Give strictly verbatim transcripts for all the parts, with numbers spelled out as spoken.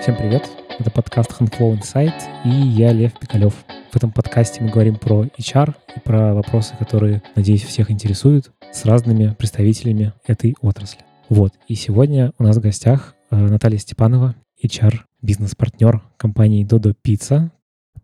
Всем привет, это подкаст Хантфлоу Инсайт, и я Лев Пикалев. В этом подкасте мы говорим про эйч ар и про вопросы, которые, надеюсь, всех интересуют, с разными представителями этой отрасли. Вот, и сегодня у нас в гостях Наталья Степанова, эйч ар-бизнес-партнер компании Додо Пицца.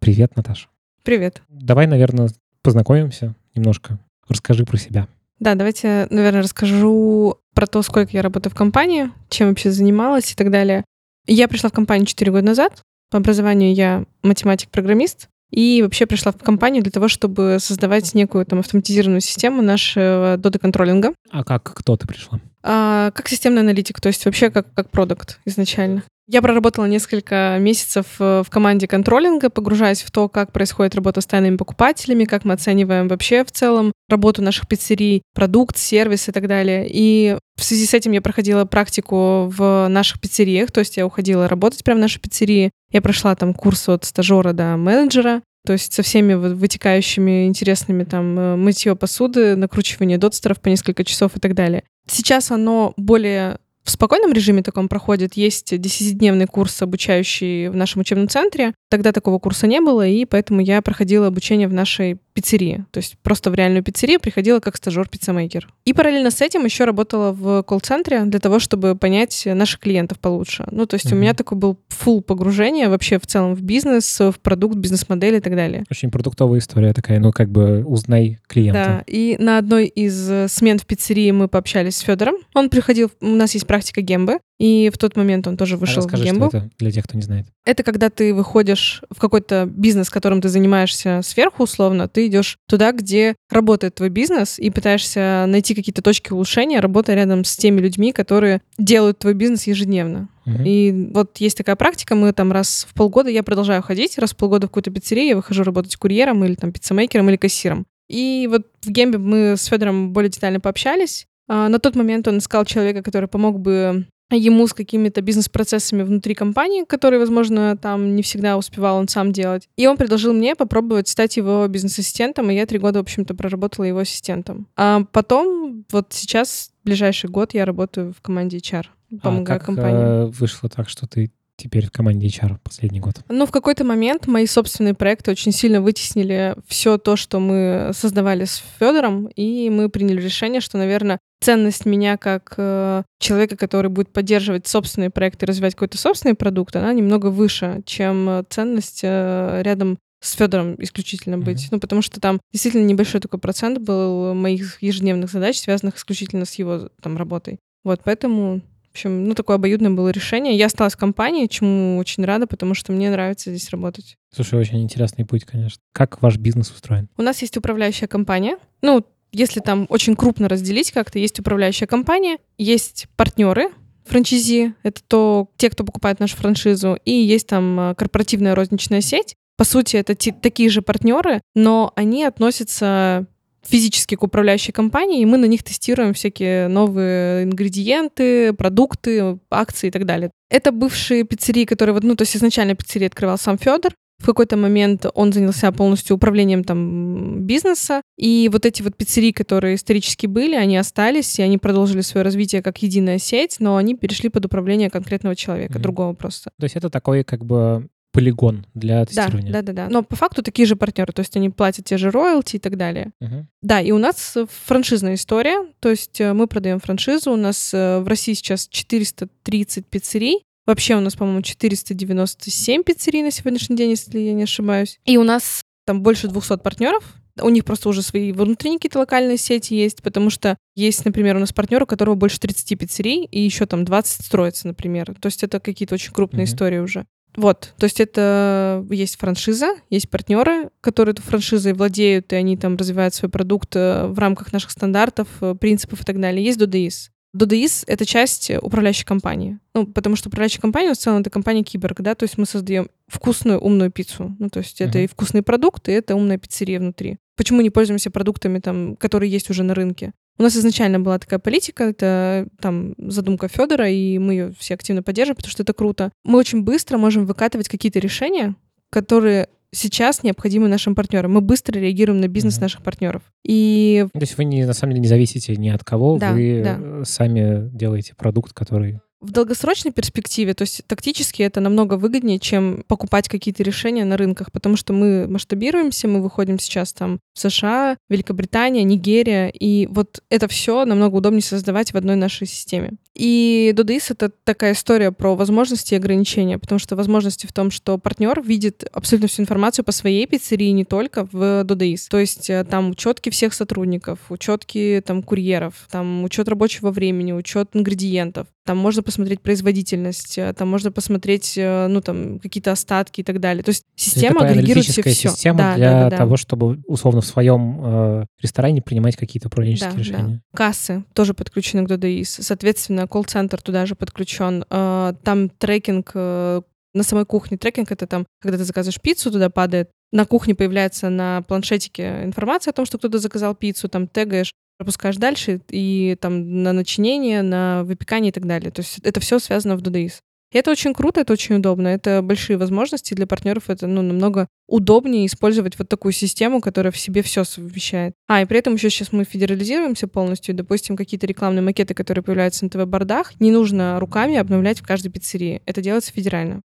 Привет, Наташа. Привет. Давай, наверное, познакомимся немножко. Расскажи про себя. Да, давайте, наверное, расскажу про то, сколько я работаю в компании, чем вообще занималась и так далее. Я пришла в компанию четыре года назад. По образованию я математик-программист. И вообще пришла в компанию для того, чтобы создавать некую там автоматизированную систему нашего додо-контроллинга. А как кто ты пришла? А, как системный аналитик, то есть вообще как, как продакт изначально. Я проработала несколько месяцев в команде контроллинга, погружаясь в то, как происходит работа с тайными покупателями, как мы оцениваем вообще в целом работу наших пиццерий, продукт, сервис и так далее. И в связи с этим я проходила практику в наших пиццериях, то есть я уходила работать прямо в нашей пиццерии. Я прошла там курс от стажера до менеджера, то есть со всеми вытекающими интересными там мытье посуды, накручивание дотстеров по несколько часов и так далее. Сейчас оно более... В спокойном режиме таком проходит. Есть десятидневный курс, обучающий в нашем учебном центре. Тогда такого курса не было, и поэтому я проходила обучение в нашей пиццерии. То есть просто в реальную пиццерию приходила как стажер-пиццемейкер. И параллельно с этим еще работала в колл-центре для того, чтобы понять наших клиентов получше. Ну, то есть mm-hmm. у меня такой был фулл погружение вообще в целом в бизнес, в продукт, бизнес-модель и так далее. Очень продуктовая история такая, ну, как бы узнай клиента. Да, и на одной из смен в пиццерии мы пообщались с Федором. Он приходил, у нас есть практика Гембы, и в тот момент он тоже вышел а расскажи, в Гембу. Что это для тех, кто не знает? Это когда ты выходишь в какой-то бизнес, которым ты занимаешься сверху, условно, ты идешь туда, где работает твой бизнес, и пытаешься найти какие-то точки улучшения, работая рядом с теми людьми, которые делают твой бизнес ежедневно. Угу. И вот есть такая практика, мы там раз в полгода, я продолжаю ходить, раз в полгода в какую-то пиццерию, я выхожу работать курьером или там пиццемейкером или кассиром. И вот в Гембе мы с Федором более детально пообщались. На тот момент он искал человека, который помог бы ему с какими-то бизнес-процессами внутри компании, которые, возможно, там не всегда успевал он сам делать. И он предложил мне попробовать стать его бизнес-ассистентом, и я три года, в общем-то, проработала его ассистентом. А потом, вот сейчас, ближайший год, я работаю в команде эйч ар, помогаю а компании. А как вышло так, что ты теперь в команде эйч ар последний год? Ну, в какой-то момент мои собственные проекты очень сильно вытеснили все то, что мы создавали с Федором, и мы приняли решение, что, наверное, ценность меня как э, человека, который будет поддерживать собственные проекты, развивать какой-то собственный продукт, она немного выше, чем ценность э, рядом с Федором исключительно быть. Mm-hmm. Ну, потому что там действительно небольшой такой процент был моих ежедневных задач, связанных исключительно с его там работой. Вот, поэтому... В общем, ну, такое обоюдное было решение. Я осталась в компании, чему очень рада, потому что мне нравится здесь работать. Слушай, очень интересный путь, конечно. Как ваш бизнес устроен? У нас есть управляющая компания. Ну, если там очень крупно разделить как-то, есть управляющая компания, есть партнеры, франчайзи, это то, те, кто покупает нашу франшизу, и есть там корпоративная розничная сеть. По сути, это те, такие же партнеры, но они относятся... физически к управляющей компании, и мы на них тестируем всякие новые ингредиенты, продукты, акции и так далее. Это бывшие пиццерии, которые... Ну, то есть изначально пиццерии открывал сам Федор. В какой-то момент он занялся полностью управлением там бизнеса. И вот эти вот пиццерии, которые исторически были, они остались, и они продолжили свое развитие как единая сеть, но они перешли под управление конкретного человека, mm-hmm. другого просто. То есть это такой как бы... полигон для тестирования. Да, да, да, да. Но по факту такие же партнеры, то есть они платят те же роялти и так далее. Uh-huh. Да, и у нас франшизная история, то есть мы продаем франшизу, у нас в России сейчас четыреста тридцать пиццерий, вообще у нас, по-моему, четыреста девяносто семь пиццерий на сегодняшний день, если я не ошибаюсь. И у нас там больше двухсот партнеров. У них просто уже свои внутренние какие-то локальные сети есть, потому что есть, например, у нас партнер, у которого больше тридцати пиццерий, и еще там двадцать строится, например. То есть это какие-то очень крупные uh-huh. истории уже. Вот, то есть это есть франшиза, есть партнеры, которые эту франшизой владеют, и они там развивают свой продукт в рамках наших стандартов, принципов и так далее. Есть DodoIS. DodoIS — это часть управляющей компании. Ну, потому что управляющая компания, в целом, это компания Киберг, да, то есть мы создаем вкусную, умную пиццу. Ну, то есть mm-hmm. это и вкусный продукт, и это умная пиццерия внутри. Почему не пользуемся продуктами, там, которые есть уже на рынке? У нас изначально была такая политика, это там задумка Федора, и мы ее все активно поддерживаем, потому что это круто. Мы очень быстро можем выкатывать какие-то решения, которые сейчас необходимы нашим партнерам. Мы быстро реагируем на бизнес mm-hmm. наших партнеров. И... То есть вы не, на самом деле не зависите ни от кого, да, вы да. сами делаете продукт, который... в долгосрочной перспективе, то есть тактически это намного выгоднее, чем покупать какие-то решения на рынках, потому что мы масштабируемся, мы выходим сейчас там в США, Великобритания, Нигерия, и вот это все намного удобнее создавать в одной нашей системе. И Dodeis — это такая история про возможности и ограничения, потому что возможности в том, что партнер видит абсолютно всю информацию по своей пиццерии, не только в Dodeis. То есть там учетки всех сотрудников, учетки там курьеров, там учет рабочего времени, учет ингредиентов. Там можно посмотреть производительность, там можно посмотреть, ну, там, какие-то остатки и так далее. То есть система агрегирует все. Это такая аналитическая система да, для да, да, того, да. чтобы, условно, в своем э, ресторане принимать какие-то управленческие да, решения. Да. Кассы тоже подключены к Dodeis. Соответственно, колл-центр туда же подключен. Э, там трекинг э, на самой кухне. Трекинг — это там, когда ты заказываешь пиццу, туда падает. На кухне появляется на планшетике информация о том, что кто-то заказал пиццу, там тегаешь, пропускаешь дальше, и там на начинение, на выпекание и так далее. То есть это все связано в Dodeis. И это очень круто, это очень удобно, это большие возможности для партнеров, это ну, намного удобнее использовать вот такую систему, которая в себе все совмещает. А, и при этом еще сейчас мы федерализируемся полностью, допустим, какие-то рекламные макеты, которые появляются на ТВ-бордах, не нужно руками обновлять в каждой пиццерии, это делается федерально.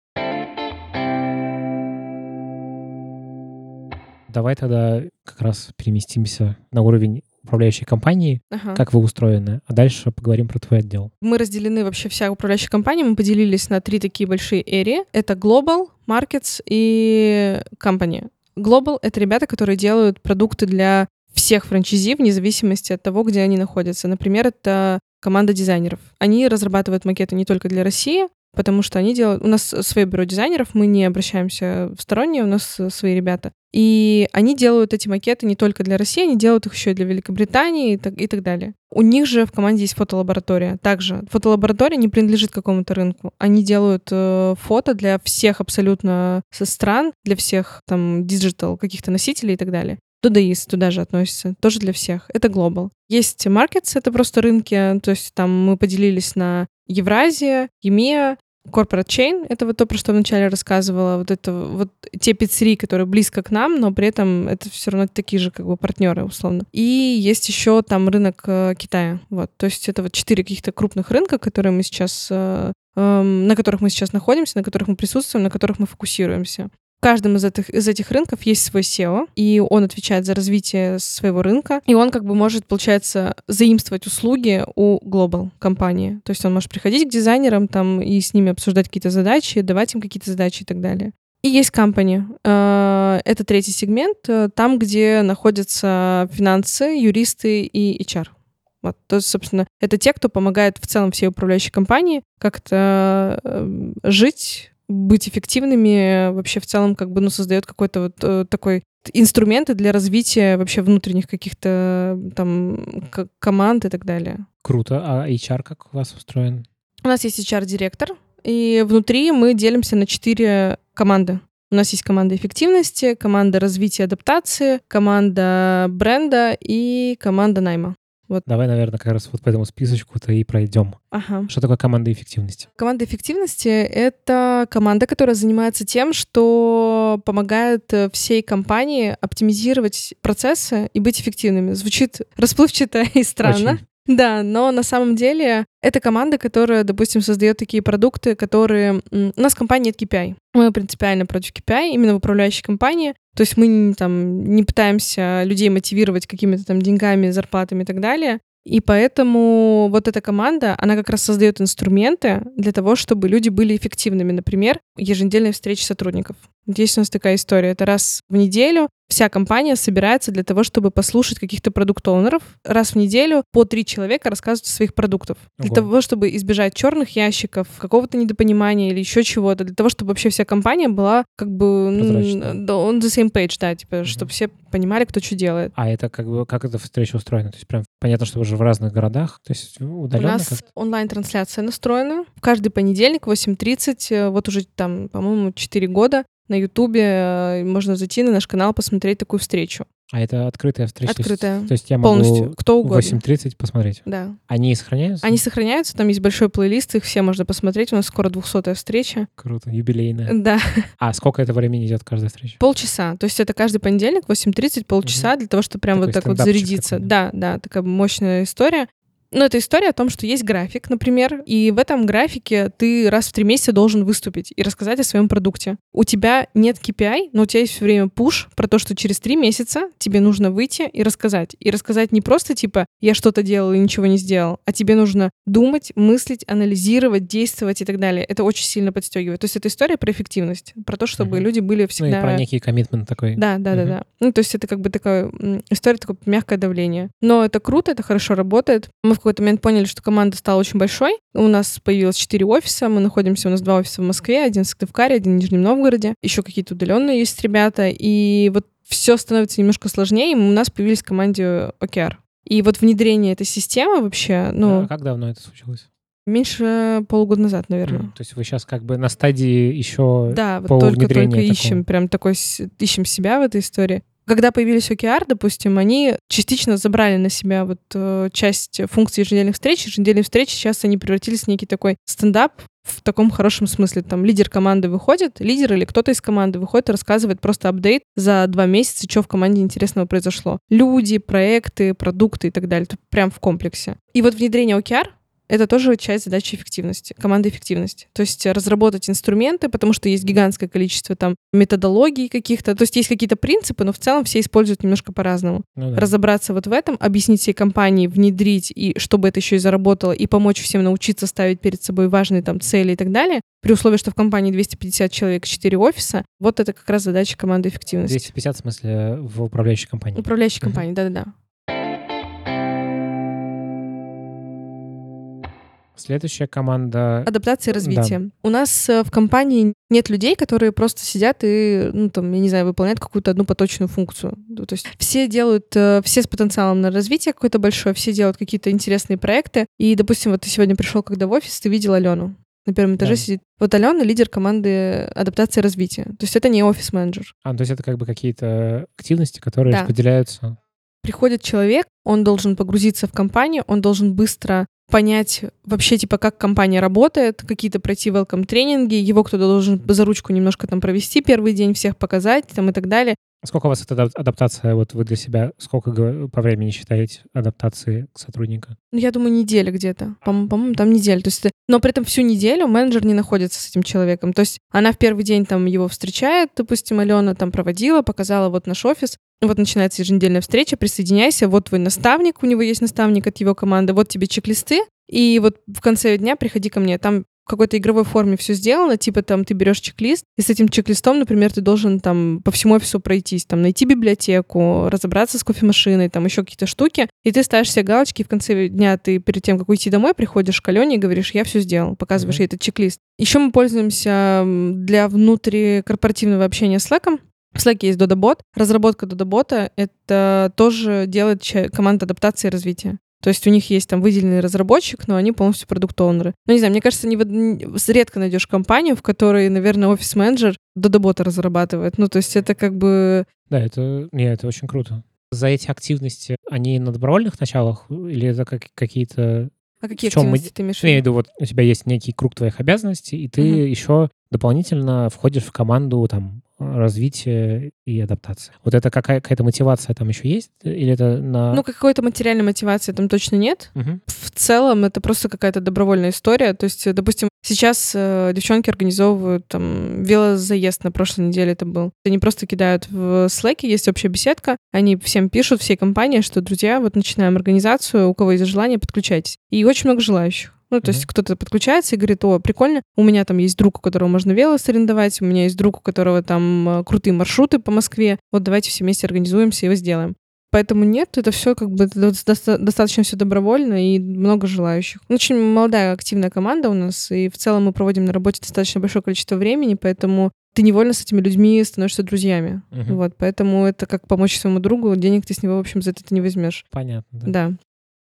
Давай тогда как раз переместимся на уровень управляющей компании, ага. как вы устроены, а дальше поговорим про твой отдел. Мы разделены вообще вся управляющая компания, мы поделились на три такие большие эри. Это Global, Markets и Company. Global — это ребята, которые делают продукты для всех франчайзи, вне зависимости от того, где они находятся. Например, это команда дизайнеров. Они разрабатывают макеты не только для России, потому что они делают... У нас свое бюро дизайнеров, мы не обращаемся в сторонние, у нас свои ребята. И они делают эти макеты не только для России, они делают их еще и для Великобритании и так, и так далее. У них же в команде есть фотолаборатория. Также фотолаборатория не принадлежит какому-то рынку. Они делают э, фото для всех абсолютно стран, для всех там диджитал каких-то носителей и так далее. Dodeis туда же относится, тоже для всех. Это глобал. Есть markets, это просто рынки, то есть там мы поделились на Евразия, и эм и а, Corporate Chain, это вот то, про что я вначале рассказывала, вот это вот те пиццерии, которые близко к нам, но при этом это все равно такие же как бы партнеры условно. И есть еще там рынок э, Китая, вот, то есть это вот четыре каких-то крупных рынка, которые мы сейчас, э, э, на которых мы сейчас находимся, на которых мы присутствуем, на которых мы фокусируемся. В каждом из этих, из этих рынков есть свой сео, и он отвечает за развитие своего рынка, и он как бы может, получается, заимствовать услуги у Global компании. То есть он может приходить к дизайнерам там, и с ними обсуждать какие-то задачи, давать им какие-то задачи и так далее. И есть Company. Это третий сегмент, там, где находятся финансы, юристы и эйч ар. Вот, то есть, собственно, это те, кто помогает в целом всей управляющей компании как-то жить, быть эффективными, вообще в целом как бы, ну, создает какой-то вот э, такой инструменты для развития вообще внутренних каких-то там к- команд и так далее. Круто. А эйч ар как у вас устроен? У нас есть эйч ар-директор, и внутри мы делимся на четыре команды. У нас есть команда эффективности, команда развития и адаптации, команда бренда и команда найма. Вот. Давай, наверное, как раз вот по этому списочку-то и пройдем. Ага. Что такое команда эффективности? Команда эффективности — это команда, которая занимается тем, что помогает всей компании оптимизировать процессы и быть эффективными. Звучит расплывчато и странно. Очень. Да, но на самом деле это команда, которая, допустим, создает такие продукты, которые... У нас в компании нет кей пи ай. Мы принципиально против кей пи ай, именно в управляющей компании. То есть мы там не пытаемся людей мотивировать какими-то там деньгами, зарплатами и так далее. И поэтому вот эта команда, она как раз создает инструменты для того, чтобы люди были эффективными. Например, еженедельные встречи сотрудников. Есть у нас такая история. Это раз в неделю вся компания собирается для того, чтобы послушать каких-то продукт-оунеров. Раз в неделю по три человека рассказывают о своих продуктах. Ого. Для того, чтобы избежать черных ящиков, какого-то недопонимания или еще чего-то. Для того, чтобы вообще вся компания была как бы on the same page, да, типа, mm-hmm. чтобы все понимали, кто что делает. А это как бы, как эта встреча устроена? То есть прям понятно, что вы же в разных городах, то есть удаленно. У нас как-то онлайн-трансляция настроена. В каждый понедельник в восемь тридцать, вот уже там, по-моему, четыре года, на Ютубе можно зайти на наш канал, посмотреть такую встречу. А это открытая встреча? Открытая. То есть я могу полностью, кто угодно. В восемь тридцать посмотреть? Да. Они сохраняются? Они сохраняются, там есть большой плейлист, их все можно посмотреть. У нас скоро двухсотая встреча. Круто, юбилейная. Да. А сколько это времени идет каждая встреча? Полчаса. То есть это каждый понедельник, восемь тридцать, полчаса, угу. для того, чтобы прям такой вот так вот зарядиться. Да, да, такая мощная история. Ну, это история о том, что есть график, например, и в этом графике ты раз в три месяца должен выступить и рассказать о своем продукте. У тебя нет кей пи ай, но у тебя есть все время пуш про то, что через три месяца тебе нужно выйти и рассказать. И рассказать не просто типа «я что-то делал и ничего не сделал», а тебе нужно думать, мыслить, анализировать, действовать и так далее. Это очень сильно подстегивает. То есть это история про эффективность, про то, чтобы mm-hmm. люди были всегда... Ну и про некий коммитмент такой. Да, да, mm-hmm. да, да. Ну, то есть это как бы такая история, такое мягкое давление. Но это круто, это хорошо работает. Мы в какой-то момент поняли, что команда стала очень большой. У нас появилось четыре офиса. Мы находимся, у нас два офиса в Москве, один в Сыктывкаре, один в Нижнем Новгороде. Еще какие-то удаленные есть ребята. И вот все становится немножко сложнее. У нас появились в команде о кей ар. И вот внедрение этой системы вообще... Ну, а как давно это случилось? Меньше полугода назад, наверное. Mm, то есть вы сейчас как бы на стадии еще да, вот только-только ищем. Прям такой, ищем себя в этой истории. Когда появились о кей ар, допустим, они частично забрали на себя вот э, часть функций еженедельных встреч. Еженедельные встречи сейчас они превратились в некий такой стендап в таком хорошем смысле. Там лидер команды выходит, лидер или кто-то из команды выходит и рассказывает просто апдейт за два месяца, что в команде интересного произошло. Люди, проекты, продукты и так далее. Это прям в комплексе. И вот внедрение о кей ар это тоже часть задачи эффективности, команды эффективности. То есть разработать инструменты, потому что есть гигантское количество там методологий каких-то. То есть есть какие-то принципы, но в целом все используют немножко по-разному. Ну, да. Разобраться вот в этом, объяснить всей компании, внедрить, и чтобы это еще и заработало, и помочь всем научиться ставить перед собой важные там цели и так далее. При условии, что в компании двести пятьдесят человек, четыре офиса, вот это как раз задача команды эффективности. двести пятьдесят в смысле в управляющей компании? Управляющей компании, да-да-да. Следующая команда... Адаптация и развитие. Да. У нас в компании нет людей, которые просто сидят и, ну, там, я не знаю, выполняют какую-то одну поточную функцию. То есть все делают... Все с потенциалом на развитие какое-то большое, все делают какие-то интересные проекты. И, допустим, вот ты сегодня пришел, когда в офис, ты видел Алену. На первом этаже да. сидит. Вот Алена — лидер команды адаптации и развития. То есть это не офис-менеджер. А, то есть это как бы какие-то активности, которые да. распределяются... Приходит человек, он должен погрузиться в компанию, он должен быстро понять вообще, типа, как компания работает, какие-то пройти welcome-тренинги, его кто-то должен за ручку немножко там провести первый день, всех показать там и так далее. Сколько у вас эта адаптация, вот вы для себя, сколько по времени считаете адаптации сотрудника? Ну, я думаю, неделя где-то. По-моему, там неделя. То есть, но при этом всю неделю менеджер не находится с этим человеком. То есть она в первый день там его встречает, допустим, Алена там проводила, показала вот наш офис. Вот начинается еженедельная встреча, присоединяйся, вот твой наставник, у него есть наставник от его команды, вот тебе чек-листы, и вот в конце дня приходи ко мне, там в какой-то игровой форме все сделано, типа там ты берешь чек-лист, и с этим чек-листом, например, ты должен там по всему офису пройтись, там найти библиотеку, разобраться с кофемашиной, там еще какие-то штуки, и ты ставишь себе галочки, и в конце дня ты перед тем, как уйти домой, приходишь к Алене и говоришь, я все сделал, показываешь mm-hmm. ей этот чек-лист. Еще мы пользуемся для внутрикорпоративного общения Slack'ом. В Slack есть DodoBot. Разработка DodoBot — это тоже делает команда адаптации и развития. То есть у них есть там выделенный разработчик, но они полностью продукт-оунеры. Ну, не знаю, мне кажется, не в... редко найдешь компанию, в которой, наверное, офис-менеджер DodoBot разрабатывает. Ну, то есть это как бы... Да, это, нет, это очень круто. За эти активности, они на добровольных началах или это как, какие-то... А какие в чем активности мы... ты мешаешь? Я имею в виду, вот у тебя есть некий круг твоих обязанностей, и ты угу. еще дополнительно входишь в команду там... развитие и адаптация. Вот это какая- какая-то мотивация там еще есть? Или это на... Ну, какой-то материальной мотивации там точно нет. Угу. В целом это просто какая-то добровольная история. То есть, допустим, сейчас э, девчонки организовывают там велозаезд, на прошлой неделе это был. Они просто кидают в Slack, есть общая беседка, они всем пишут, всей компании, что, друзья, вот начинаем организацию, у кого есть желание, подключайтесь. И очень много желающих. Ну, то mm-hmm. есть кто-то подключается и говорит, о, прикольно, у меня там есть друг, у которого можно вело сорендовать, у меня есть друг, у которого там крутые маршруты по Москве, вот давайте все вместе организуемся и его сделаем. Поэтому нет, это все как бы доста- достаточно все добровольно и много желающих. Очень молодая, активная команда у нас, и в целом мы проводим на работе достаточно большое количество времени, поэтому ты невольно с этими людьми становишься друзьями. Mm-hmm. Вот, поэтому это как помочь своему другу, денег ты с него, в общем, за это ты не возьмешь. Понятно, да. Да.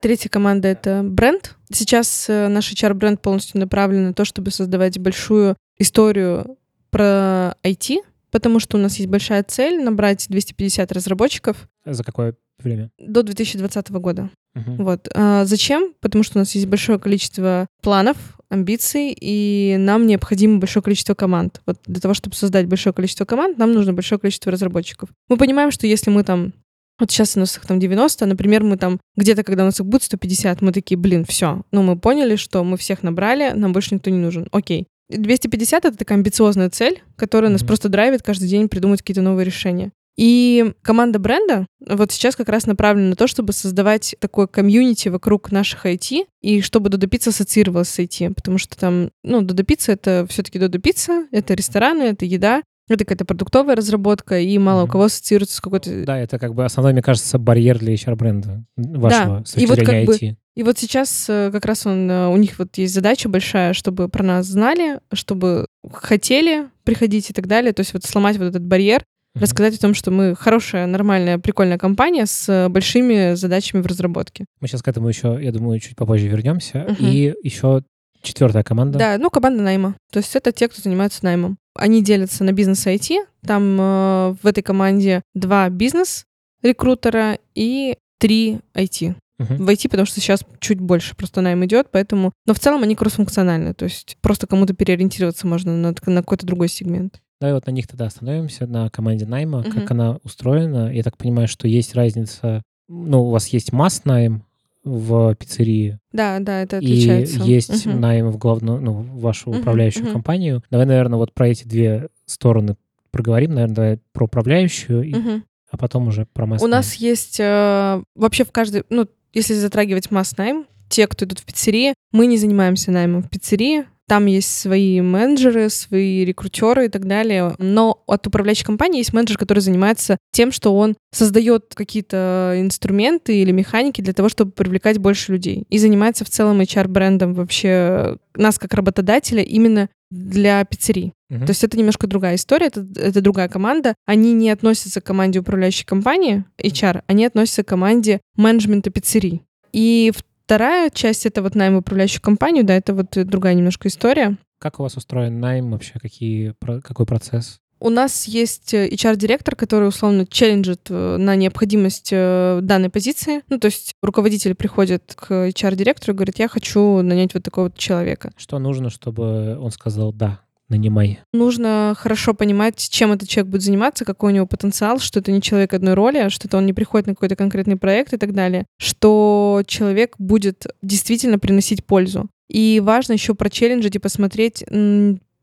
Третья команда — это бренд. Сейчас наш эйч ар-бренд полностью направлен на то, чтобы создавать большую историю про ай ти, потому что у нас есть большая цель — набрать двести пятьдесят разработчиков. За какое время? До две тысячи двадцатого года. Угу. Вот. А зачем? Потому что у нас есть большое количество планов, амбиций, и нам необходимо большое количество команд. Вот для того, чтобы создать большое количество команд, нам нужно большое количество разработчиков. Мы понимаем, что если мы там Вот сейчас у нас их там девяносто, например, мы там где-то, когда у нас их будет сто пятьдесят, мы такие, блин, все, ну мы поняли, что мы всех набрали, нам больше никто не нужен, окей. двести пятьдесят — это такая амбициозная цель, которая нас mm-hmm. просто драйвит каждый день придумать какие-то новые решения. И команда бренда вот сейчас как раз направлена на то, чтобы создавать такое комьюнити вокруг наших ай ти, и чтобы Додо Пицца ассоциировалась с ай ти, потому что там, ну, Додо Пицца — это все-таки Додо Пицца, это рестораны, это еда, это какая-то продуктовая разработка, и мало mm-hmm. у кого ассоциируется с какой-то... Да, это как бы основной, мне кажется, барьер для эйч ар-бренда вашего, да. С точки зрения вот ай ти. Бы... И вот сейчас как раз он, у них вот есть задача большая, чтобы про нас знали, чтобы хотели приходить и так далее, то есть вот сломать вот этот барьер, mm-hmm. рассказать о том, что мы хорошая, нормальная, прикольная компания с большими задачами в разработке. Мы сейчас к этому еще, я думаю, чуть попозже вернемся. Mm-hmm. И еще четвертая команда. Да, ну команда найма, то есть это те, кто занимается наймом. Они делятся на бизнес ай ти, там э, в этой команде два бизнес-рекрутера и три ай ти. Uh-huh. В ай ти, потому что сейчас чуть больше просто найм идет, поэтому... Но в целом они кроссфункциональны, то есть просто кому-то переориентироваться можно на, на какой-то другой сегмент. Да, и вот на них тогда остановимся, на команде найма, uh-huh. как она устроена. Я так понимаю, что есть разница... Ну, у вас есть масс-найм в пиццерии. Да, да, это отличается. И есть uh-huh. найм в главную, ну, в вашу uh-huh. управляющую uh-huh. компанию. Давай, наверное, вот про эти две стороны проговорим, наверное, давай про управляющую, и... uh-huh. а потом уже про масс-найм. У нас есть э, вообще в каждой... Ну, если затрагивать масс-найм, те, кто идут в пиццерии, мы не занимаемся наймом в пиццерии. Там есть свои менеджеры, свои рекрутеры и так далее. Но от управляющей компании есть менеджер, который занимается тем, что он создает какие-то инструменты или механики для того, чтобы привлекать больше людей. И занимается в целом эйч ар-брендом вообще нас как работодателя именно для пиццерий. Uh-huh. То есть это немножко другая история, это, это другая команда. Они не относятся к команде управляющей компании, эйч ар, они относятся к команде менеджмента пиццерий. И в Вторая часть — это вот найм в управляющую компанию, да, это вот другая немножко история. Как у вас устроен найм вообще? Какие, про, какой процесс? У нас есть эйч ар-директор, который условно челленджит на необходимость данной позиции. Ну, то есть руководитель приходит к эйч ар-директору и говорит, я хочу нанять вот такого вот человека. Что нужно, чтобы он сказал «да»? Нанимай. Нужно хорошо понимать, чем этот человек будет заниматься, какой у него потенциал, что это не человек одной роли, что это он не приходит на какой-то конкретный проект и так далее, что человек будет действительно приносить пользу. И важно еще прочелленджить и посмотреть,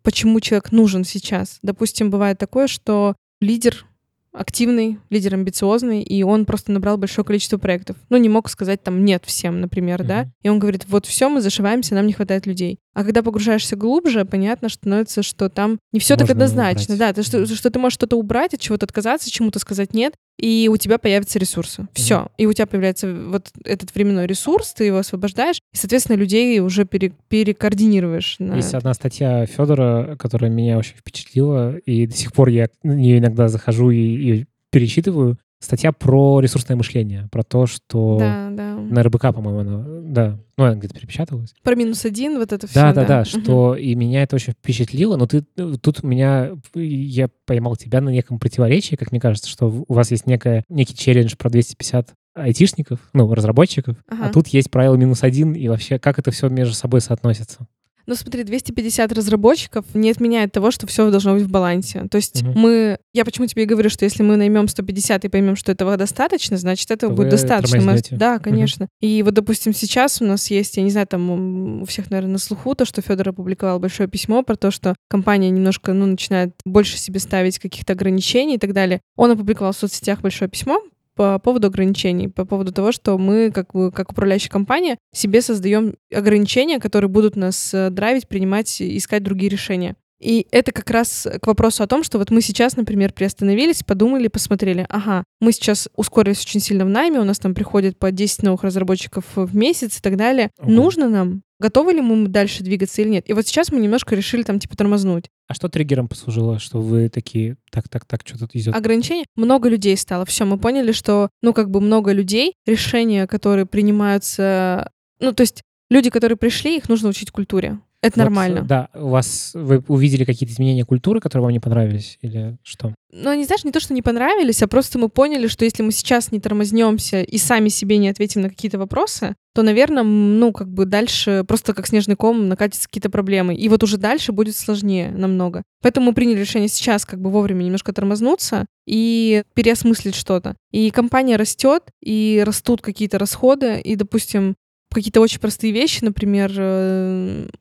почему человек нужен сейчас. Допустим, бывает такое, что лидер активный, лидер амбициозный, и он просто набрал большое количество проектов. Ну, не мог сказать там «нет» всем, например, mm-hmm. да? И он говорит, вот все, мы зашиваемся, нам не хватает людей. А когда погружаешься глубже, понятно, что становится, что там не все так однозначно. Да, ты, что, что ты можешь что-то убрать, от чего-то отказаться, чему-то сказать «нет», и у тебя появятся ресурсы. Все. Mm-hmm. И у тебя появляется вот этот временной ресурс, ты его освобождаешь, и, соответственно, людей уже пере- перекоординируешь. На... Есть одна статья Федора, которая меня очень впечатлила, и до сих пор я на нее иногда захожу и, и перечитываю. Статья про ресурсное мышление, про то, что... Да, да. На РБК, по-моему, она... Да. Ну, она где-то перепечаталась. Про минус один, вот это все. Да, да, да, да, что... И меня это очень впечатлило, но ты... Тут меня... Я поймал тебя на неком противоречии, как мне кажется, что у вас есть некая, некий челлендж про двести пятьдесят айтишников, ну, разработчиков, ага. а тут есть правило минус один, и вообще как это все между собой соотносится? Ну, смотри, двести пятьдесят разработчиков не отменяет того, что все должно быть в балансе. То есть угу. мы... Я почему тебе и говорю, что если мы наймем сто пятьдесят и поймем, что этого достаточно, значит, этого то будет достаточно. Мы... Да, конечно. Угу. И вот, допустим, сейчас у нас есть, я не знаю, там у всех, наверное, на слуху то, что Федор опубликовал большое письмо про то, что компания немножко, ну, начинает больше себе ставить каких-то ограничений и так далее. Он опубликовал в соцсетях большое письмо по поводу ограничений, по поводу того, что мы, как, как управляющая компания, себе создаем ограничения, которые будут нас драйвить, принимать, искать другие решения. И это как раз к вопросу о том, что вот мы сейчас, например, приостановились, подумали, посмотрели. Ага, мы сейчас ускорились очень сильно в найме, у нас там приходит по десять новых разработчиков в месяц и так далее. Угу. Нужно нам? Готовы ли мы дальше двигаться или нет? И вот сейчас мы немножко решили там типа тормознуть. А что триггером послужило, что вы такие, так-так-так, что тут идет? Ограничение. Много людей стало. Все, мы поняли, что, ну, как бы много людей, решения, которые принимаются... Ну, то есть люди, которые пришли, их нужно учить культуре. Это вот, нормально. Да. У вас вы увидели какие-то изменения культуры, которые вам не понравились, или что? Ну, они, знаешь, не то, что не понравились, а просто мы поняли, что если мы сейчас не тормознемся и сами себе не ответим на какие-то вопросы, то, наверное, ну, как бы дальше просто как снежный ком накатятся какие-то проблемы. И вот уже дальше будет сложнее намного. Поэтому мы приняли решение сейчас как бы вовремя немножко тормознуться и переосмыслить что-то. И компания растет, и растут какие-то расходы, и, допустим, какие-то очень простые вещи, например,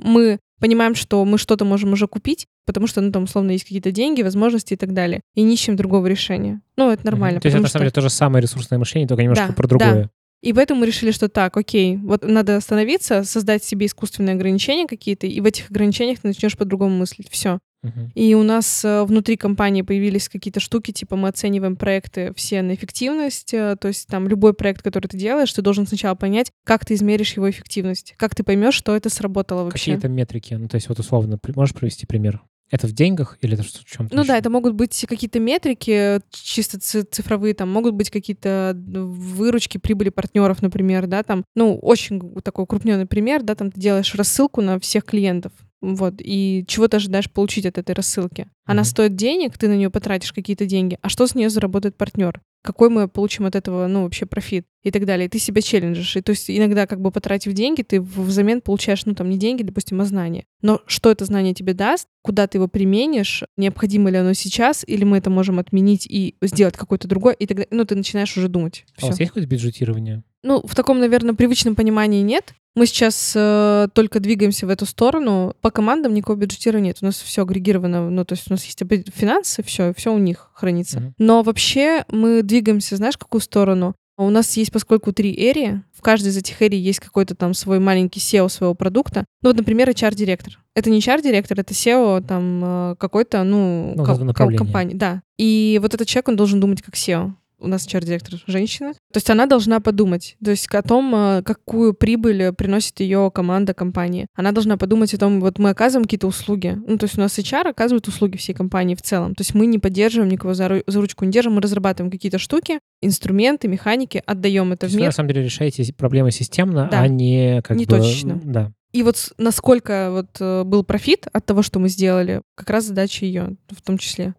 мы понимаем, что мы что-то можем уже купить, потому что, ну, там, условно, есть какие-то деньги, возможности и так далее, и не ищем другого решения. Ну, это нормально. Mm-hmm. То есть это, на самом деле, то же самое ресурсное мышление, только немножко да, про другое. Да. И поэтому мы решили, что так, окей, вот надо остановиться, создать себе искусственные ограничения какие-то, и в этих ограничениях ты начнешь по-другому мыслить. Все. Uh-huh. И у нас внутри компании появились какие-то штуки, типа мы оцениваем проекты все на эффективность, то есть там любой проект, который ты делаешь, ты должен сначала понять, как ты измеришь его эффективность, как ты поймешь, что это сработало вообще. Какие-то метрики, ну то есть вот условно, можешь привести пример? Это в деньгах или это в чем-то? Ну еще? Да, это могут быть какие-то метрики, чисто цифровые, там могут быть какие-то выручки, прибыли партнеров, например, да, там, ну, очень такой укрупненный пример, да, там ты делаешь рассылку на всех клиентов, вот, и чего ты ожидаешь получить от этой рассылки. Она mm-hmm. стоит денег, ты на нее потратишь какие-то деньги, а что с нее заработает партнер? Какой мы получим от этого, ну, вообще профит и так далее. И ты себя челленджишь. И то есть иногда, как бы, потратив деньги, ты взамен получаешь, ну, там, не деньги, допустим, а знания. Но что это знание тебе даст, куда ты его применишь, необходимо ли оно сейчас, или мы это можем отменить и сделать какой-то другой, и так далее. Ну, ты начинаешь уже думать. А всё. У вас есть какое-то бюджетирование? Ну, в таком, наверное, привычном понимании нет. Мы сейчас э, только двигаемся в эту сторону. По командам никакого бюджетирования нет. У нас все агрегировано. Ну, то есть у нас есть финансы, все, все у них хранится. Mm-hmm. Но вообще мы двигаемся, знаешь, в какую сторону? У нас есть, поскольку три эрии, в каждой из этих эрий есть какой-то там свой маленький сео своего продукта. Ну, вот, например, эйч ар-директор. Это не эйч ар-директор, это сео там какой-то, ну, ну ко- ко- компании. Да. И вот этот человек, он должен думать как сео. У нас эйч ар-директор женщина. То есть она должна подумать, то есть о том, какую прибыль приносит ее команда, компании. Она должна подумать о том, вот мы оказываем какие-то услуги. Ну, то есть у нас эйч ар оказывает услуги всей компании в целом. То есть мы не поддерживаем никого за, ру- за ручку, не держим, мы разрабатываем какие-то штуки, инструменты, механики, отдаем это в мир. То есть вы, на самом деле, решаете проблемы системно, да. а не как не бы... точечно. Да. И вот насколько вот был профит от того, что мы сделали, как раз задача ее в том числе.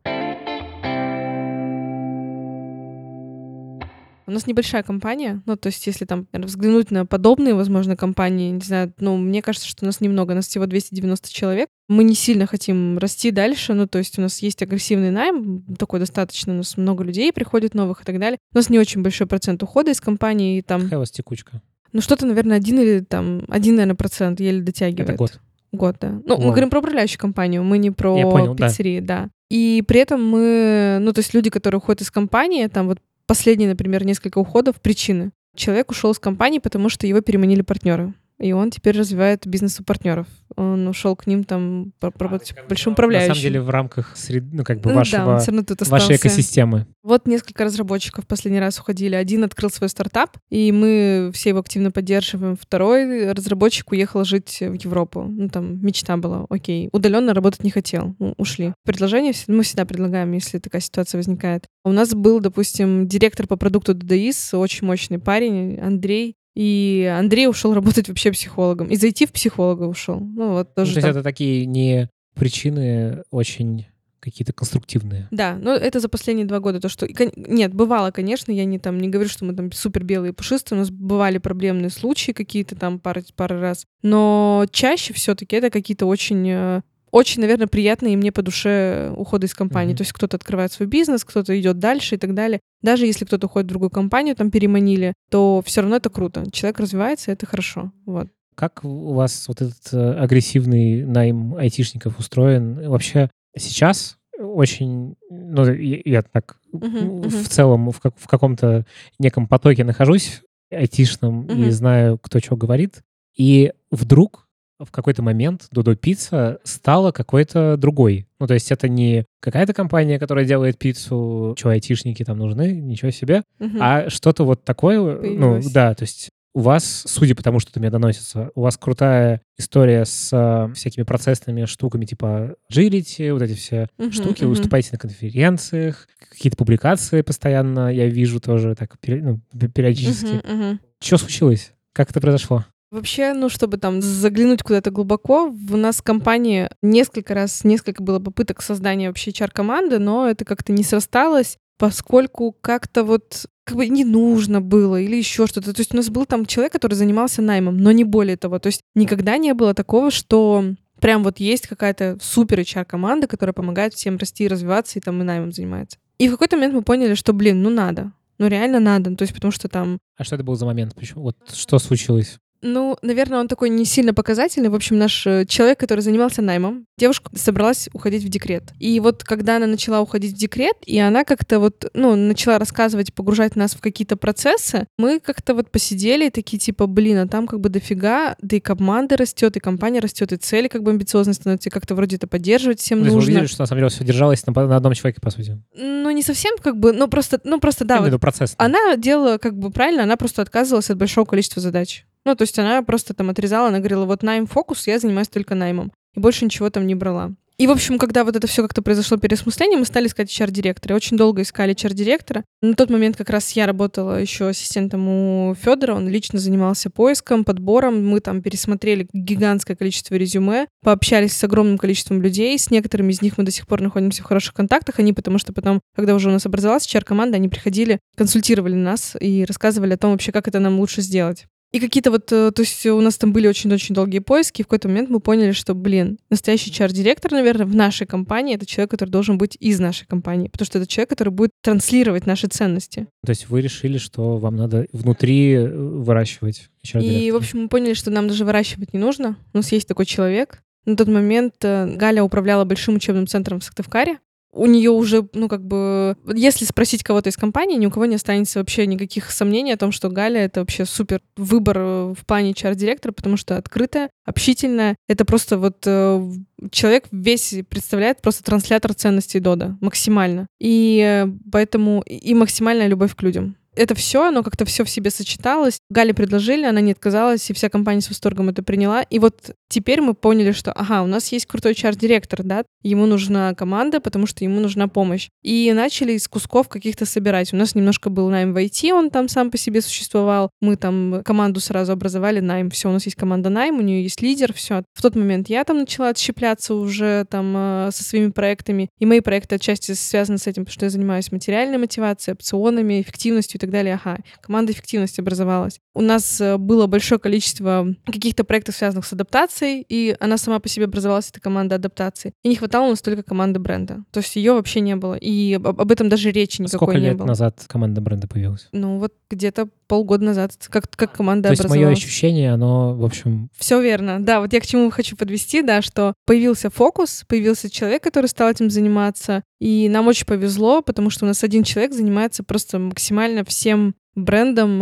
У нас небольшая компания, ну, то есть если там взглянуть на подобные, возможно, компании, не знаю, ну, мне кажется, что у нас немного, у нас всего двести девяносто человек, мы не сильно хотим расти дальше, ну, то есть у нас есть агрессивный найм, такой достаточно, у нас много людей приходит новых и так далее, у нас не очень большой процент ухода из компании, и там... Какая у вас текучка? Ну, что-то, наверное, один или там, один, наверное, процент еле дотягивает. Это год? Год, да. Ну, Ладно. Мы говорим про управляющую компанию, мы не про Я понял, пиццерии, да. да. И при этом мы, ну, то есть люди, которые уходят из компании, там вот последние, например, несколько уходов, причины. Человек ушел из компании, потому что его переманили партнеры. И он теперь развивает бизнес у партнеров. Он ушел к ним там работать а, большим управляющим. На самом деле в рамках среды, ну, как бы вашего, да, вашей экосистемы. Вот несколько разработчиков в последний раз уходили. Один открыл свой стартап, и мы все его активно поддерживаем. Второй разработчик уехал жить в Европу. Ну, там мечта была, окей. Удаленно работать не хотел, ну, ушли. Предложение мы всегда предлагаем, если такая ситуация возникает. У нас был, допустим, директор по продукту DodoIS, очень мощный парень, Андрей. И Андрей ушел работать вообще психологом. И зайти в психолога ушел. Ну, вот тоже. Ну, то есть там. Это такие не причины очень какие-то конструктивные. Да, но это за последние два года то, что... Нет, бывало, конечно, я не, там, не говорю, что мы там супер белые и пушистые, у нас бывали проблемные случаи какие-то там пары, пары раз. Но чаще все-таки это какие-то очень... Очень, наверное, приятные мне по душе уходы из компании. Mm-hmm. То есть кто-то открывает свой бизнес, кто-то идет дальше и так далее. Даже если кто-то уходит в другую компанию, там переманили, то все равно это круто. Человек развивается, это хорошо. Вот. Как у вас вот этот агрессивный найм айтишников устроен? Вообще сейчас очень... Ну, я так mm-hmm, в mm-hmm. целом в, как, в каком-то неком потоке нахожусь айтишном mm-hmm. и знаю, кто что говорит. И вдруг... в какой-то момент Додо Пицца стала какой-то другой. Ну, то есть это не какая-то компания, которая делает пиццу, что айтишники там нужны, ничего себе, угу. а что-то вот такое. Появилось. Ну, да, то есть у вас, судя по тому, что до меня доносится, у вас крутая история с э, всякими процессными штуками, типа agility, вот эти все угу, штуки. Угу. Вы выступаете на конференциях, какие-то публикации постоянно я вижу тоже так, ну, периодически. Угу, угу. Что случилось? Как это произошло? Вообще, ну, чтобы там заглянуть куда-то глубоко, у нас в компании несколько раз, несколько было попыток создания вообще эйч ар-команды, но это как-то не срасталось, поскольку как-то вот как бы не нужно было или еще что-то. То есть у нас был там человек, который занимался наймом, но не более того. То есть никогда не было такого, что прям вот есть какая-то супер эйч ар-команда, которая помогает всем расти и развиваться, и там и наймом занимается. И в какой-то момент мы поняли, что, блин, ну надо. Ну реально надо. То есть потому что там... А что это был за момент? Почему? Вот что случилось? Ну, наверное, он такой не сильно показательный. В общем, наш человек, который занимался наймом, девушка собралась уходить в декрет. И вот когда она начала уходить в декрет, и она как-то вот, ну, начала рассказывать, погружать нас в какие-то процессы, мы как-то вот посидели такие типа, блин, а там как бы дофига, да и команда растет, и компания растет, и цели как бы амбициозные становятся, и как-то вроде это поддерживать всем нужно. То есть вы видели, что на самом деле все держалось на, на одном человеке, по сути? Ну, не совсем как бы, но просто, ну, просто да. Вот, процесс. Она делала как бы правильно, она просто отказывалась от большого количества задач. Ну, то есть она просто там отрезала, она говорила, вот найм фокус, я занимаюсь только наймом. И больше ничего там не брала. И, в общем, когда вот это все как-то произошло переосмысление, мы стали искать эйч ар-директора. Очень долго искали эйч ар-директора. На тот момент как раз я работала еще ассистентом у Федора. Он лично занимался поиском, подбором. Мы там пересмотрели гигантское количество резюме, пообщались с огромным количеством людей. С некоторыми из них мы до сих пор находимся в хороших контактах. Они потому что потом, когда уже у нас образовалась эйч ар-команда, они приходили, консультировали нас и рассказывали о том вообще, как это нам лучше сделать. И какие-то вот, то есть у нас там были очень-очень долгие поиски, и в какой-то момент мы поняли, что, блин, настоящий эйч ар-директор, наверное, в нашей компании — это человек, который должен быть из нашей компании, потому что это человек, который будет транслировать наши ценности. То есть вы решили, что вам надо внутри выращивать эйч ар-директора? И, в общем, мы поняли, что нам даже выращивать не нужно. У нас есть такой человек. На тот момент Галя управляла большим учебным центром в Сыктывкаре. У нее уже, ну, как бы... Если спросить кого-то из компании, ни у кого не останется вообще никаких сомнений о том, что Галя — это вообще супер выбор в плане эйч ар-директора, потому что открытая, общительная. Это просто вот э, человек весь представляет просто транслятор ценностей Додо максимально. И поэтому... И максимальная любовь к людям. Это все, оно как-то все в себе сочеталось. Гале предложили, она не отказалась, и вся компания с восторгом это приняла. И вот теперь мы поняли, что, ага, у нас есть крутой эйч ар-директор, да, ему нужна команда, потому что ему нужна помощь. И начали из кусков каких-то собирать. У нас немножко был найм в ай ти, он там сам по себе существовал. Мы там команду сразу образовали, найм, все, у нас есть команда найм, у нее есть лидер, все. В тот момент я там начала отщепляться уже там со своими проектами, и мои проекты отчасти связаны с этим, потому что я занимаюсь материальной мотивацией, опционами, эффективностью и так далее. Ага, команда эффективности образовалась. У нас было большое количество каких-то проектов, связанных с адаптацией, и она сама по себе образовалась, эта команда адаптации. И не хватало у нас только команды бренда. То есть ее вообще не было. И об этом даже речи никакой не было. Сколько лет назад команда бренда появилась? Ну, вот где-то полгода назад, как, как команда образовалась. То есть мое ощущение, оно, в общем... Все верно. Да, вот я к чему хочу подвести, да, что появился фокус, появился человек, который стал этим заниматься, и нам очень повезло, потому что у нас один человек занимается просто максимально всем брендом,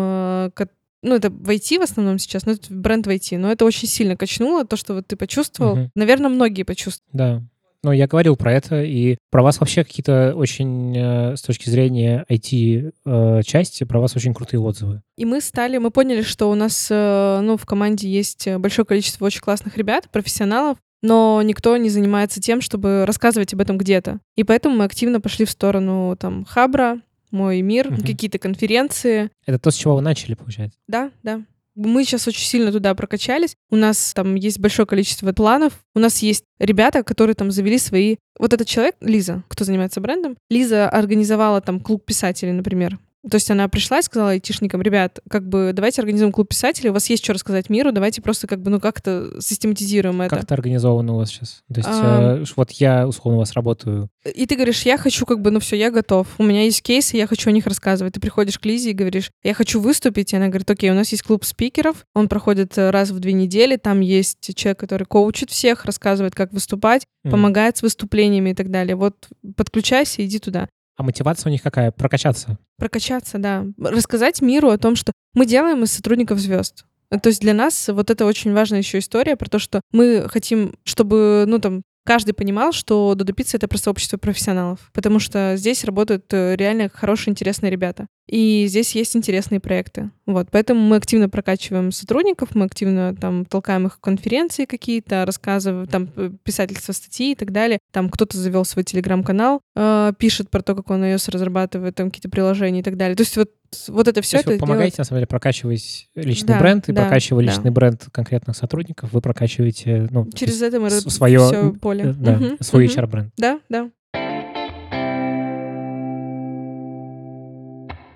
ну, это в ай ти в основном сейчас, но это бренд в ай ти, но это очень сильно качнуло, то, что вот ты почувствовал. Угу. Наверное, многие почувствовали. Да. Ну, я говорил про это, и про вас вообще какие-то очень, с точки зрения ай ти-части, про вас очень крутые отзывы. И мы стали, мы поняли, что у нас, ну, в команде есть большое количество очень классных ребят, профессионалов, но никто не занимается тем, чтобы рассказывать об этом где-то. И поэтому мы активно пошли в сторону, там, Хабра, Мой мир, угу. Какие-то конференции. Это то, с чего вы начали, получается? Да, да. Мы сейчас очень сильно туда прокачались. У нас там есть большое количество планов. У нас есть ребята, которые там завели свои... Вот этот человек, Лиза, кто занимается брендом, Лиза организовала там клуб писателей, например. То есть она пришла и сказала айтишникам, ребят, как бы давайте организуем клуб писателей, у вас есть что рассказать миру, давайте просто как бы, ну, как-то систематизируем это. Как это организовано у вас сейчас? То есть а... вот я, условно, у вас работаю. И ты говоришь, я хочу как бы, ну все, я готов, у меня есть кейсы, я хочу о них рассказывать. Ты приходишь к Лизе и говоришь, я хочу выступить, и она говорит, окей, у нас есть клуб спикеров, он проходит раз в две недели, там есть человек, который коучит всех, рассказывает, как выступать, mm. помогает с выступлениями и так далее. Вот подключайся, иди туда. А мотивация у них какая? Прокачаться? Прокачаться, да. Рассказать миру о том, что мы делаем из сотрудников звезд. То есть для нас вот это очень важная еще история про то, что мы хотим, чтобы, ну там, каждый понимал, что Додо Пицца — это просто общество профессионалов, потому что здесь работают реально хорошие, интересные ребята. И здесь есть интересные проекты. Вот. Поэтому мы активно прокачиваем сотрудников, мы активно там толкаем их в конференции какие-то, рассказываем, там, писательство статьи и так далее. Там кто-то завел свой телеграм-канал, э, пишет про то, как он iOS разрабатывает, там какие-то приложения и так далее. То есть вот вот это все. То есть это вы помогаете, делать... на самом деле, прокачивать личный да, бренд, и да, прокачивая да. личный бренд конкретных сотрудников, вы прокачиваете ну, через это мы свое, все поле. Да, угу, свой угу. эйч ар-бренд. Да, да.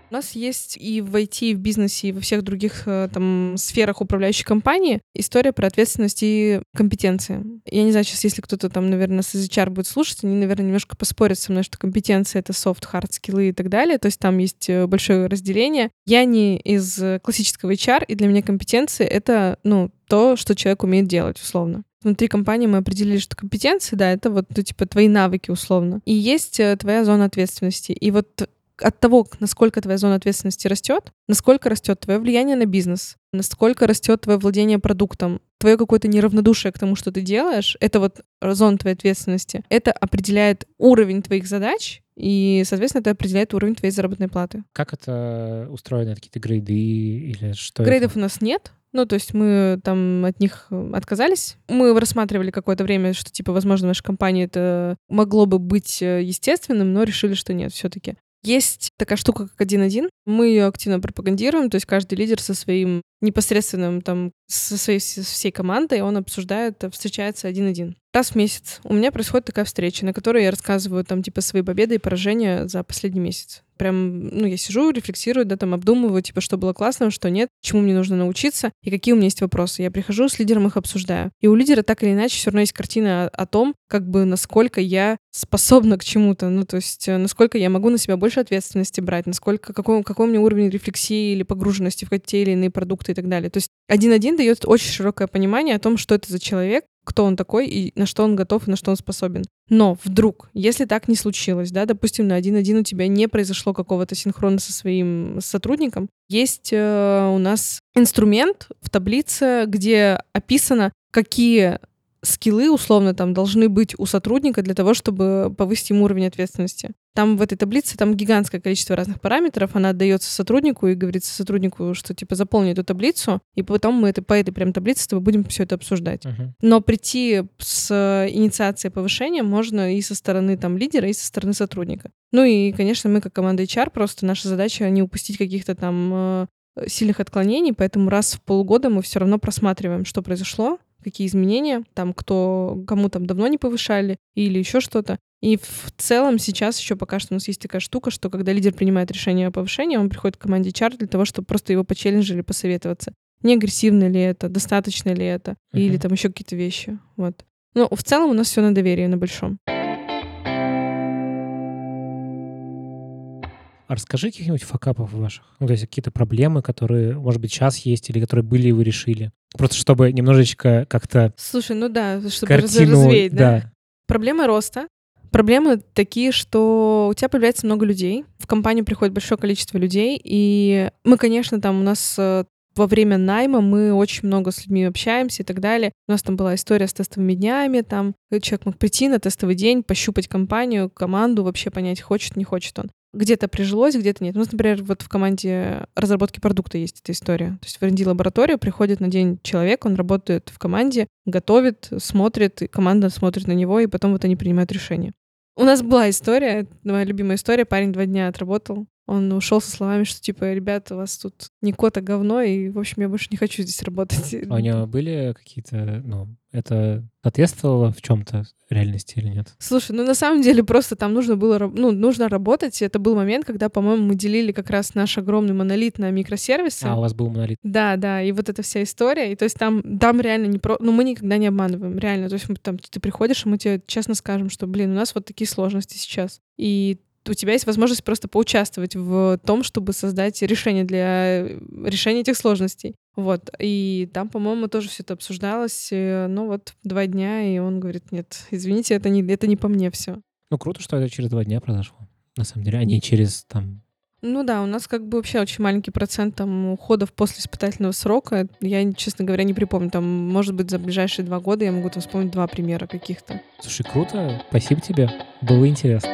У нас есть и в ай ти, и в бизнесе, и во всех других там, сферах управляющей компании история про ответственность и компетенции. Я не знаю, сейчас, если кто-то там, наверное, с эйч ар будет слушать, они, наверное, немножко поспорят со мной, что компетенция — это софт, хард, скиллы и так далее. То есть там есть большое разделение. Я не из классического эйч ар, и для меня компетенции — это, ну, то, что человек умеет делать, условно. Внутри компании мы определили, что компетенции, да, это вот, ну, типа, твои навыки, условно. И есть твоя зона ответственности. И вот от того, насколько твоя зона ответственности растет, насколько растет твое влияние на бизнес, насколько растет твое владение продуктом, твое какое-то неравнодушие к тому, что ты делаешь, это вот зона твоей ответственности. Это определяет уровень твоих задач, и, соответственно, это определяет уровень твоей заработной платы. Как это устроено? Какие-то грейды или что? Грейдов это? У нас нет. Ну, то есть мы там от них отказались. Мы рассматривали какое-то время, что, типа, возможно, в нашей компании это могло бы быть естественным, но решили, что нет, все-таки. Есть такая штука, как один-один. Мы ее активно пропагандируем, то есть каждый лидер со своим непосредственным, там, со своей со всей командой, он обсуждает, встречается один-один. Раз в месяц у меня происходит такая встреча, на которой я рассказываю, там, типа, свои победы и поражения за последний месяц. Прям, ну, я сижу, рефлексирую, да, там, обдумываю, типа, что было классного, что нет, чему мне нужно научиться и какие у меня есть вопросы. Я прихожу, с лидером их обсуждаю. И у лидера так или иначе все равно есть картина о, о том, как бы, насколько я способна к чему-то, ну, то есть, насколько я могу на себя больше ответственности брать, насколько, какой, какой у меня уровень рефлексии или погруженности в те или иные продукты и так далее. То есть, один-один дает очень широкое понимание о том, что это за человек, кто он такой и на что он готов, и на что он способен. Но вдруг, если так не случилось, да, допустим, на один-один у тебя не произошло какого-то синхрона со своим сотрудником, есть э, у нас инструмент в таблице, где описано, какие скиллы, условно, там, должны быть у сотрудника для того, чтобы повысить ему уровень ответственности. Там в этой таблице там гигантское количество разных параметров, она отдается сотруднику и говорится сотруднику, что, типа, заполни эту таблицу, и потом мы это, по этой прям таблице с тобой будем все это обсуждать. Uh-huh. Но прийти с инициацией повышения можно и со стороны там лидера, и со стороны сотрудника. Ну и, конечно, мы как команда эйч ар, просто наша задача не упустить каких-то там сильных отклонений, поэтому раз в полгода мы все равно просматриваем, что произошло, какие изменения, там, кто, кому там давно не повышали или еще что-то. И в целом сейчас еще пока что у нас есть такая штука, что когда лидер принимает решение о повышении, он приходит к команде эйч ар для того, чтобы просто его почелленджили, посоветоваться. Не агрессивно ли это, достаточно ли это, uh-huh. или там еще какие-то вещи. Вот. Но в целом у нас все на доверии, на большом. А расскажи каких-нибудь факапов ваших, ну, то есть какие-то проблемы, которые, может быть, сейчас есть или которые были и вы решили. Просто чтобы немножечко как-то... Слушай, ну да, чтобы картину, развеять, да. да. Проблемы роста. Проблемы такие, что у тебя появляется много людей, в компанию приходит большое количество людей, и мы, конечно, там у нас... Во время найма мы очень много с людьми общаемся и так далее. У нас там была история с тестовыми днями, там человек мог прийти на тестовый день, пощупать компанию, команду, вообще понять, хочет, не хочет он. Где-то прижилось, где-то нет. У нас, например, вот в команде разработки продукта есть эта история. То есть в эр энд ди-лабораторию приходит на день человек, он работает в команде, готовит, смотрит, команда смотрит на него, и потом вот они принимают решение. У нас была история, моя любимая история, парень два дня отработал, он ушел со словами, что, типа, ребята, у вас тут не кот, а говно, и, в общем, я больше не хочу здесь работать. А у него были какие-то, ну, это соответствовало в чем-то реальности или нет? Слушай, ну, на самом деле, просто там нужно было, ну, нужно работать, это был момент, когда, по-моему, мы делили как раз наш огромный монолит на микросервисы. А, у вас был монолит. Да, да, и вот эта вся история, и то есть там, там реально не про... Ну, мы никогда не обманываем, реально, то есть мы, там, ты приходишь, и мы тебе честно скажем, что, блин, у нас вот такие сложности сейчас, и у тебя есть возможность просто поучаствовать в том, чтобы создать решение для решения этих сложностей. Вот. И там, по-моему, тоже все это обсуждалось. Ну вот, два дня, и он говорит, нет, извините, это не, это не по мне все. Ну круто, что это через два дня произошло, на самом деле, а не через там... Ну да, у нас как бы вообще очень маленький процент там уходов после испытательного срока. Я, честно говоря, не припомню. Там, может быть, за ближайшие два года я могу там вспомнить два примера каких-то. Слушай, круто. Спасибо тебе. Было интересно.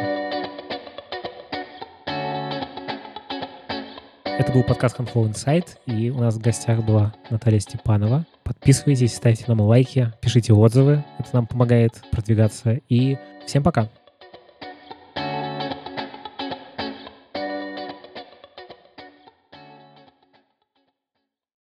Это был подкаст «Хантфлоу Инсайт», и у нас в гостях была Наталья Степанова. Подписывайтесь, ставьте нам лайки, пишите отзывы. Это нам помогает продвигаться. И всем пока!